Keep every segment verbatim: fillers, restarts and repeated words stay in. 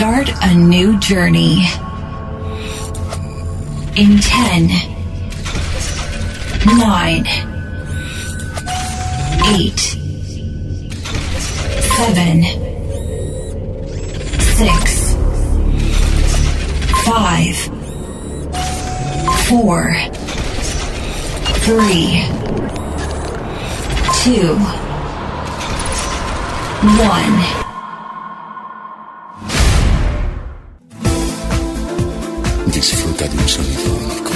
start a new journey. In ten, nine, eight, seven, six, five, four, three, two, one. Disfruta de un sonido único.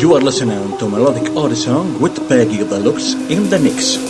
You are listening to Melodic Horizon with Peggy Deluxe in the mix.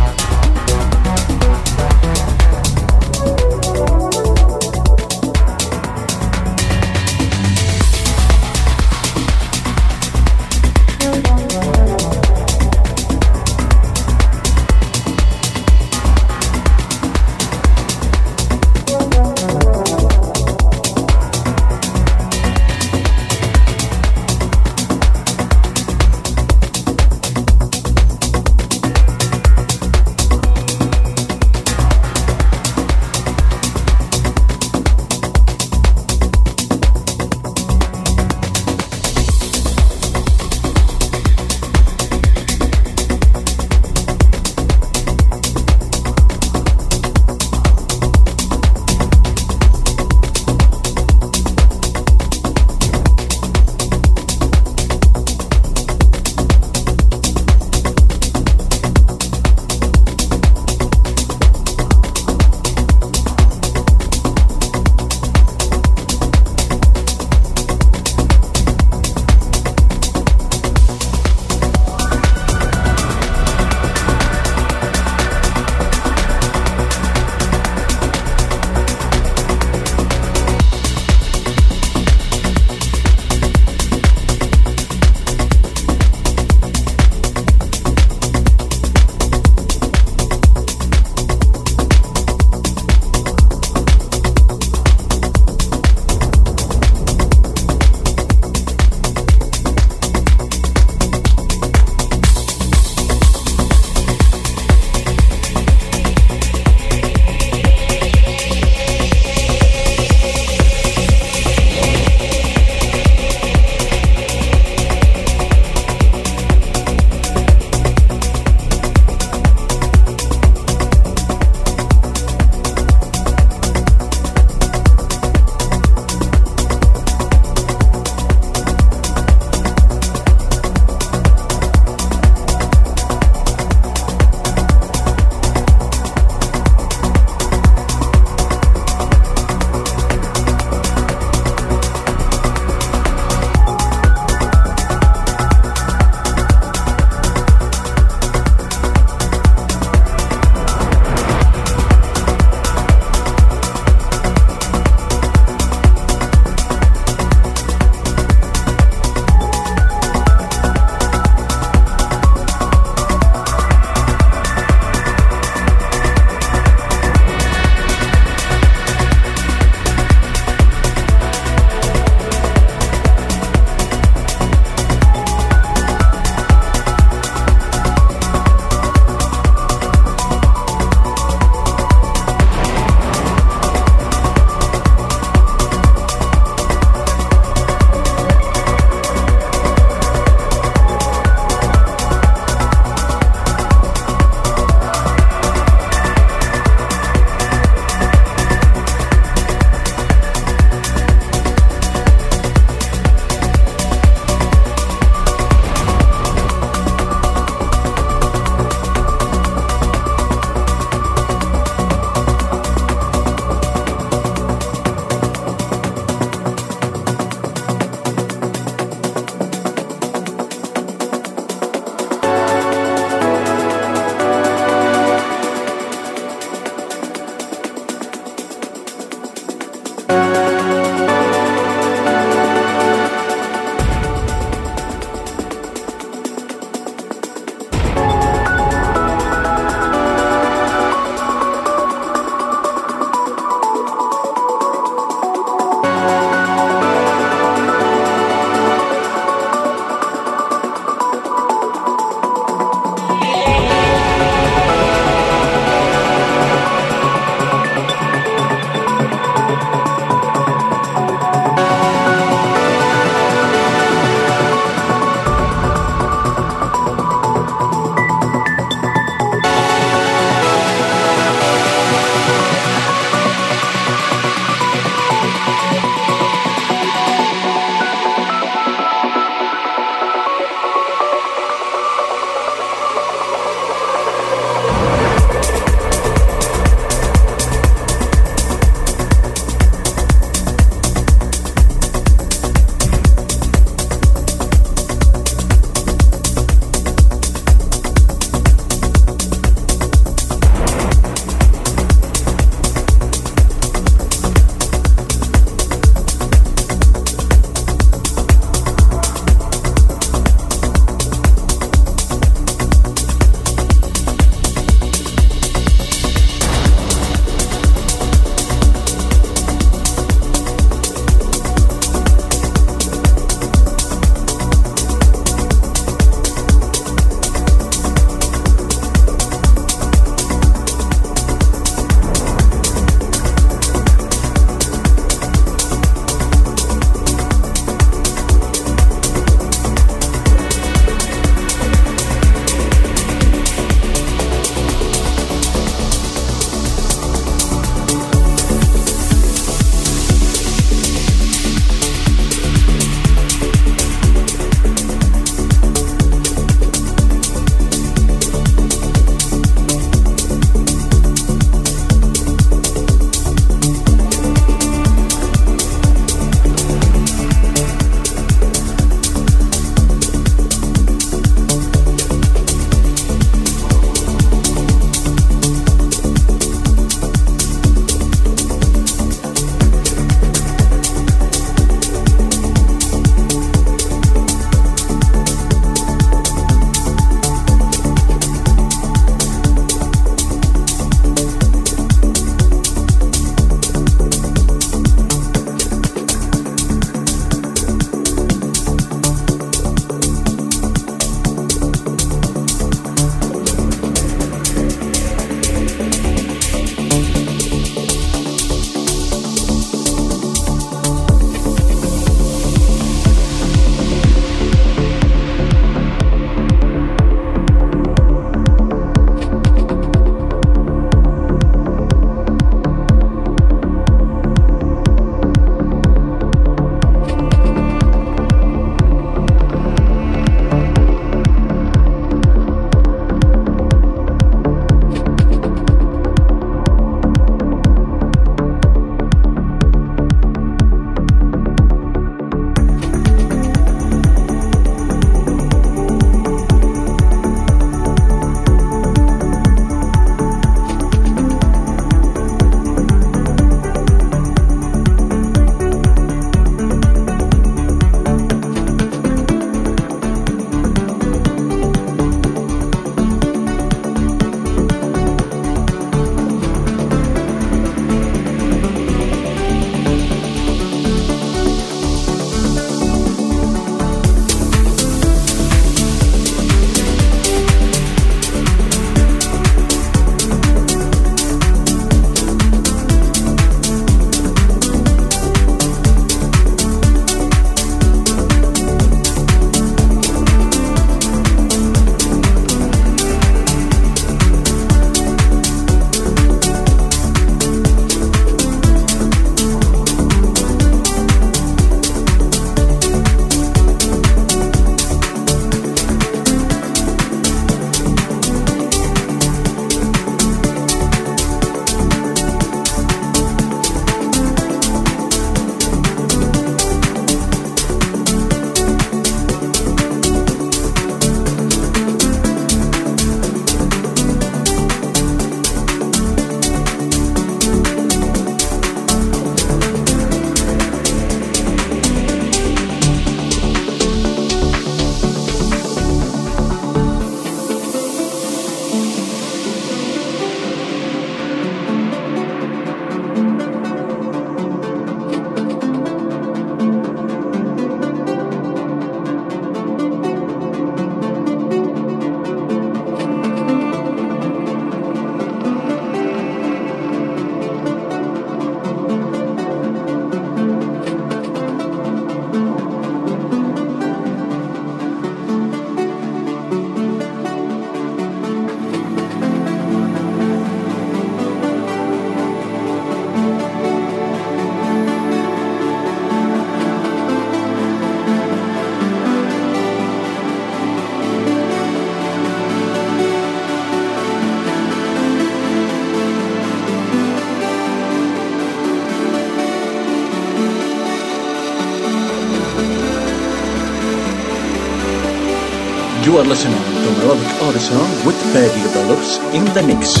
You are listening to Melodic Odyssey with Peggy Bellows in the mix.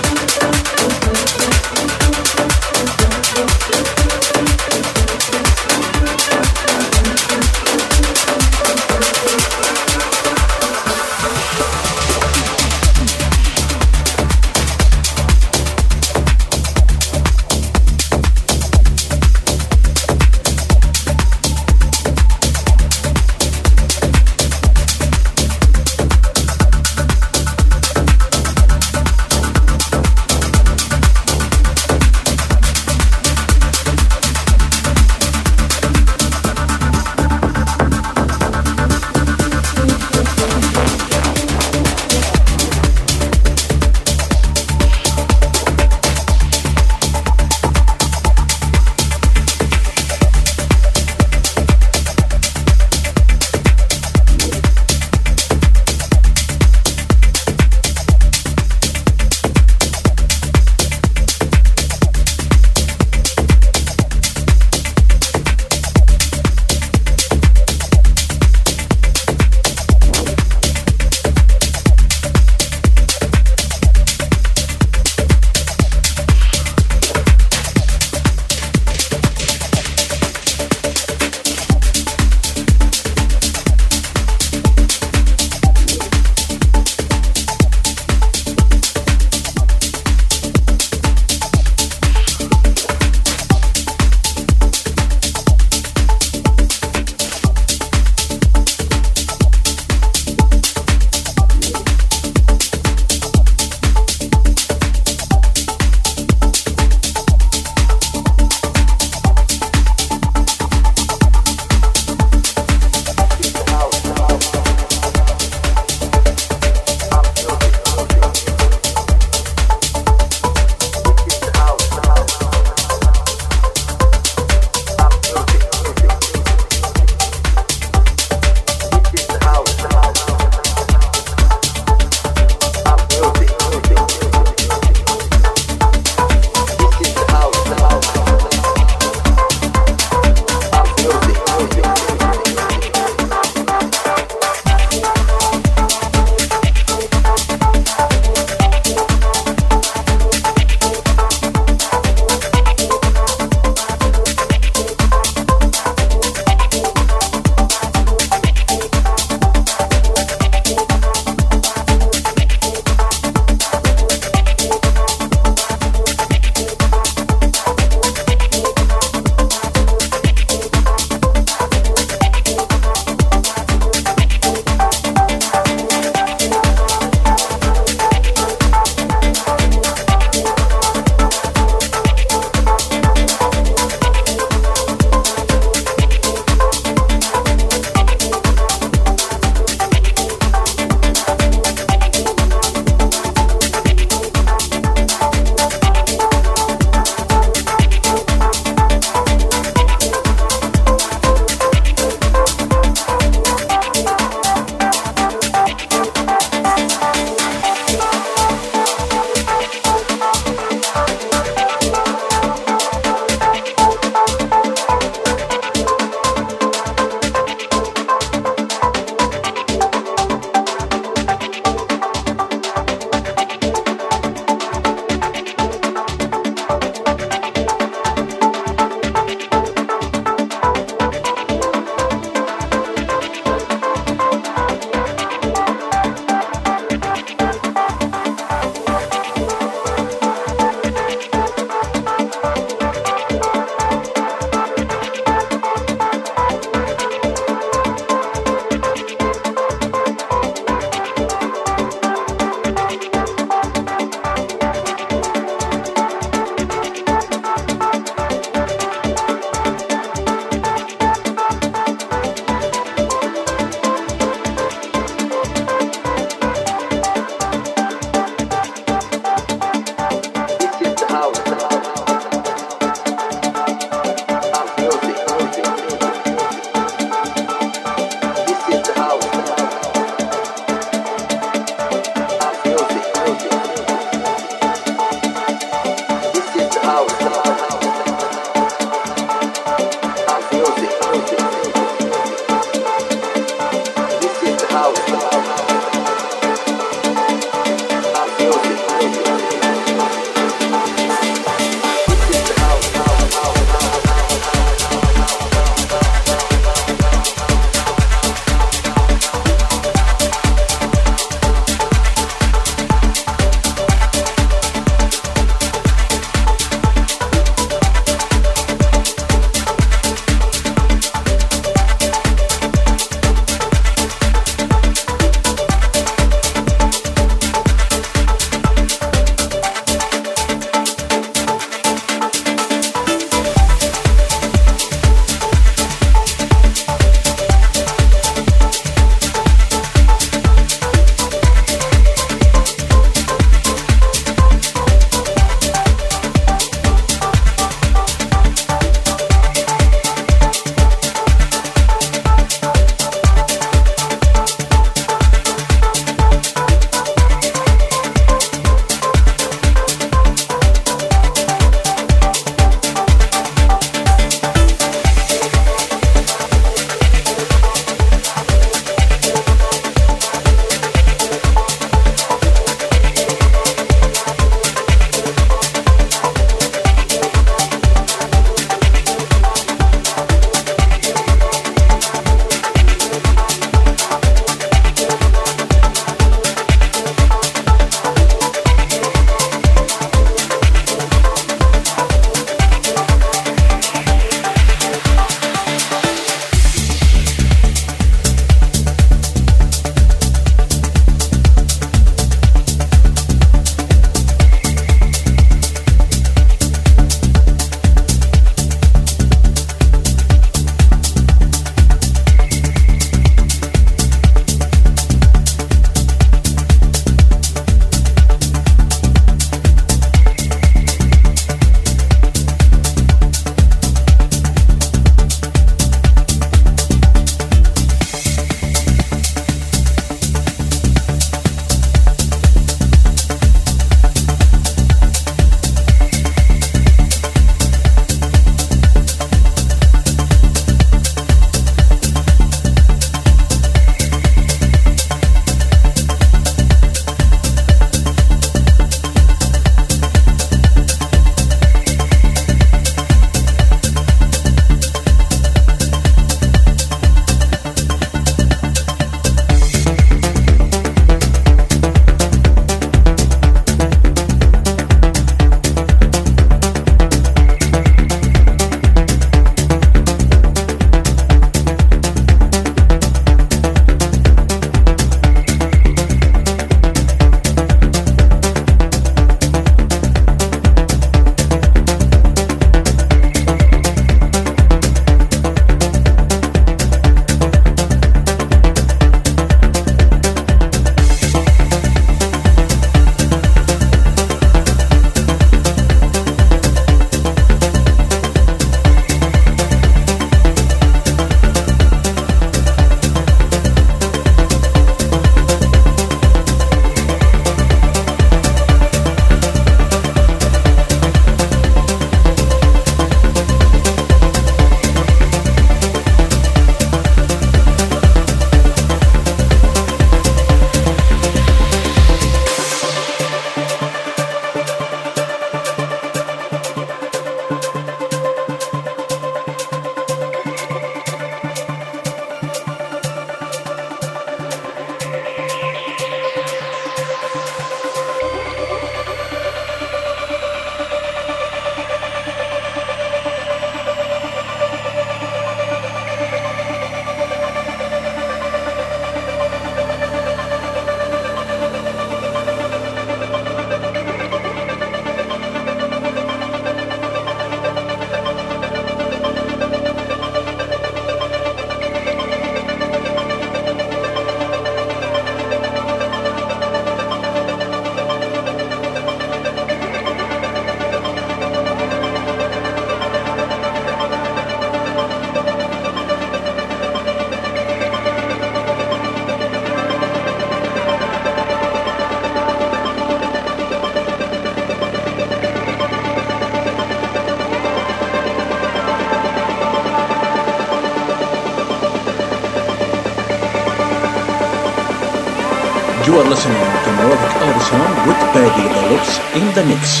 You are listening to Melodic Horizon with Peggy Bellows in the mix.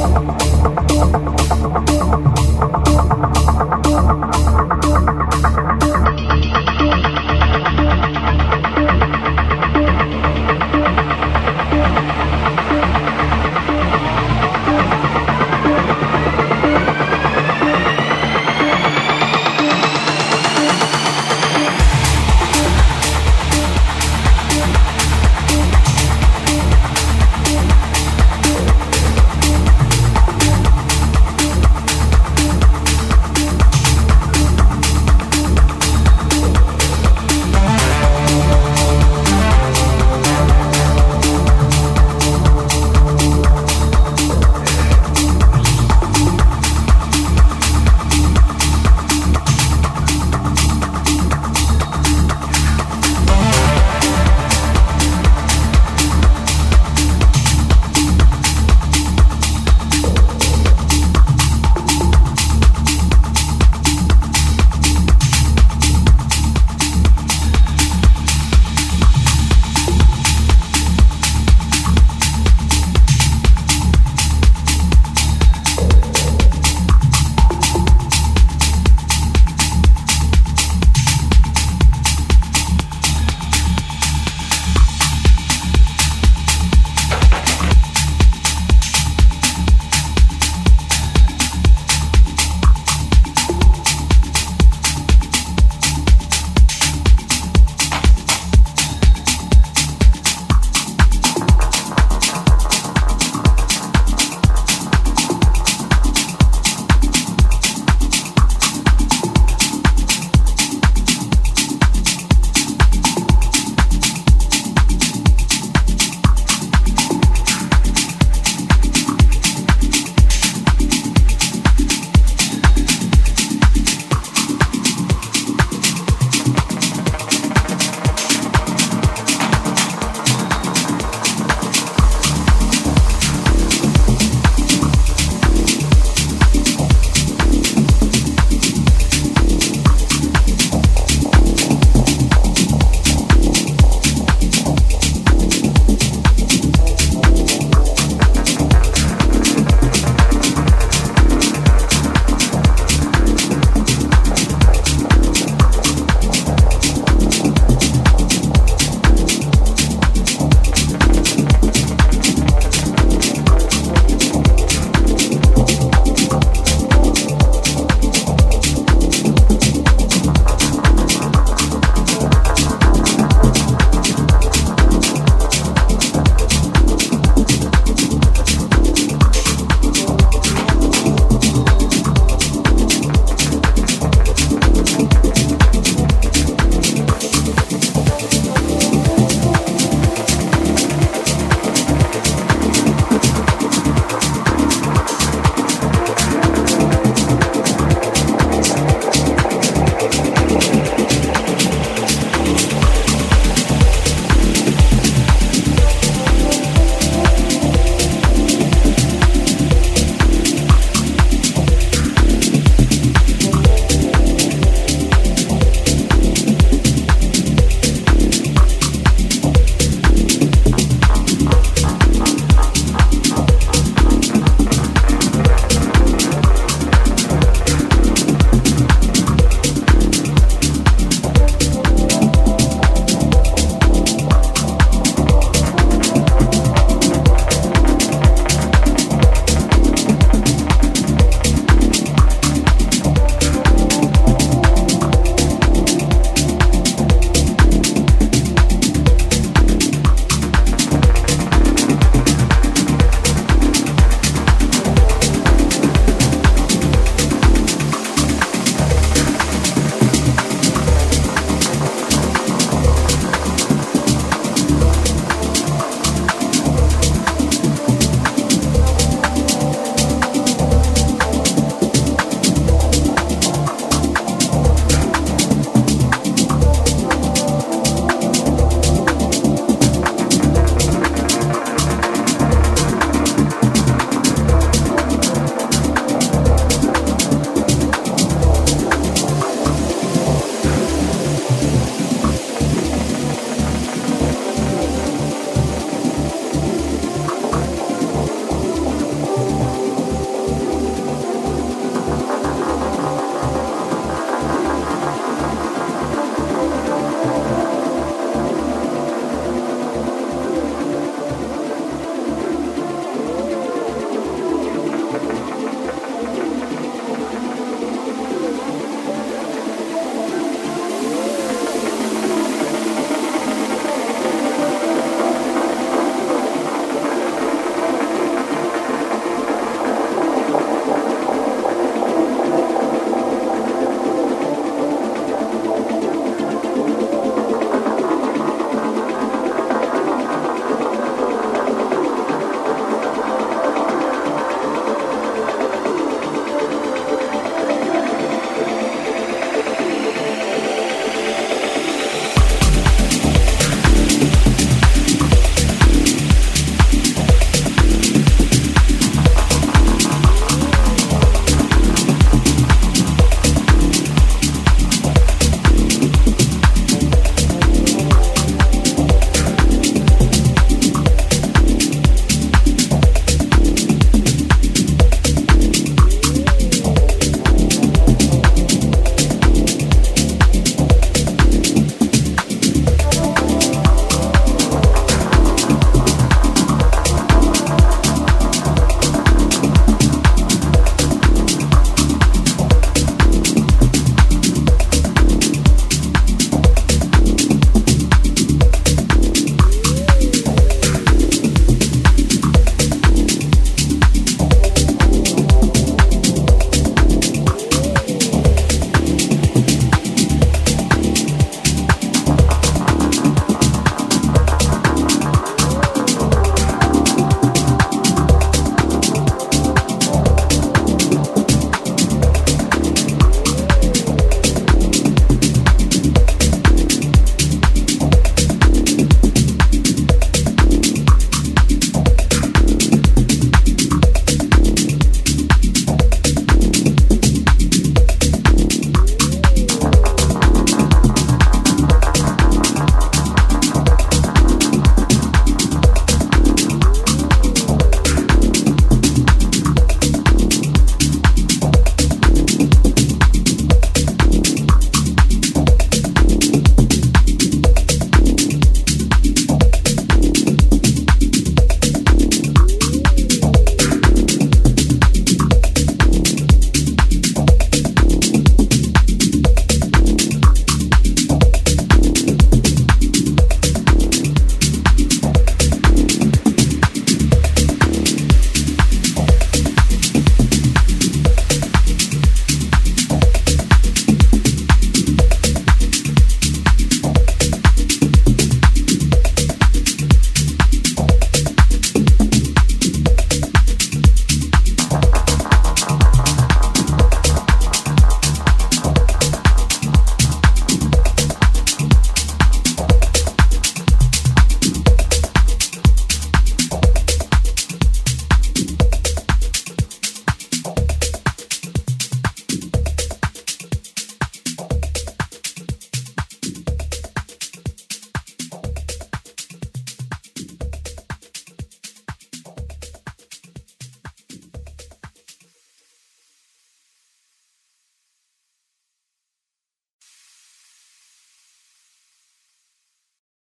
We'll be right back.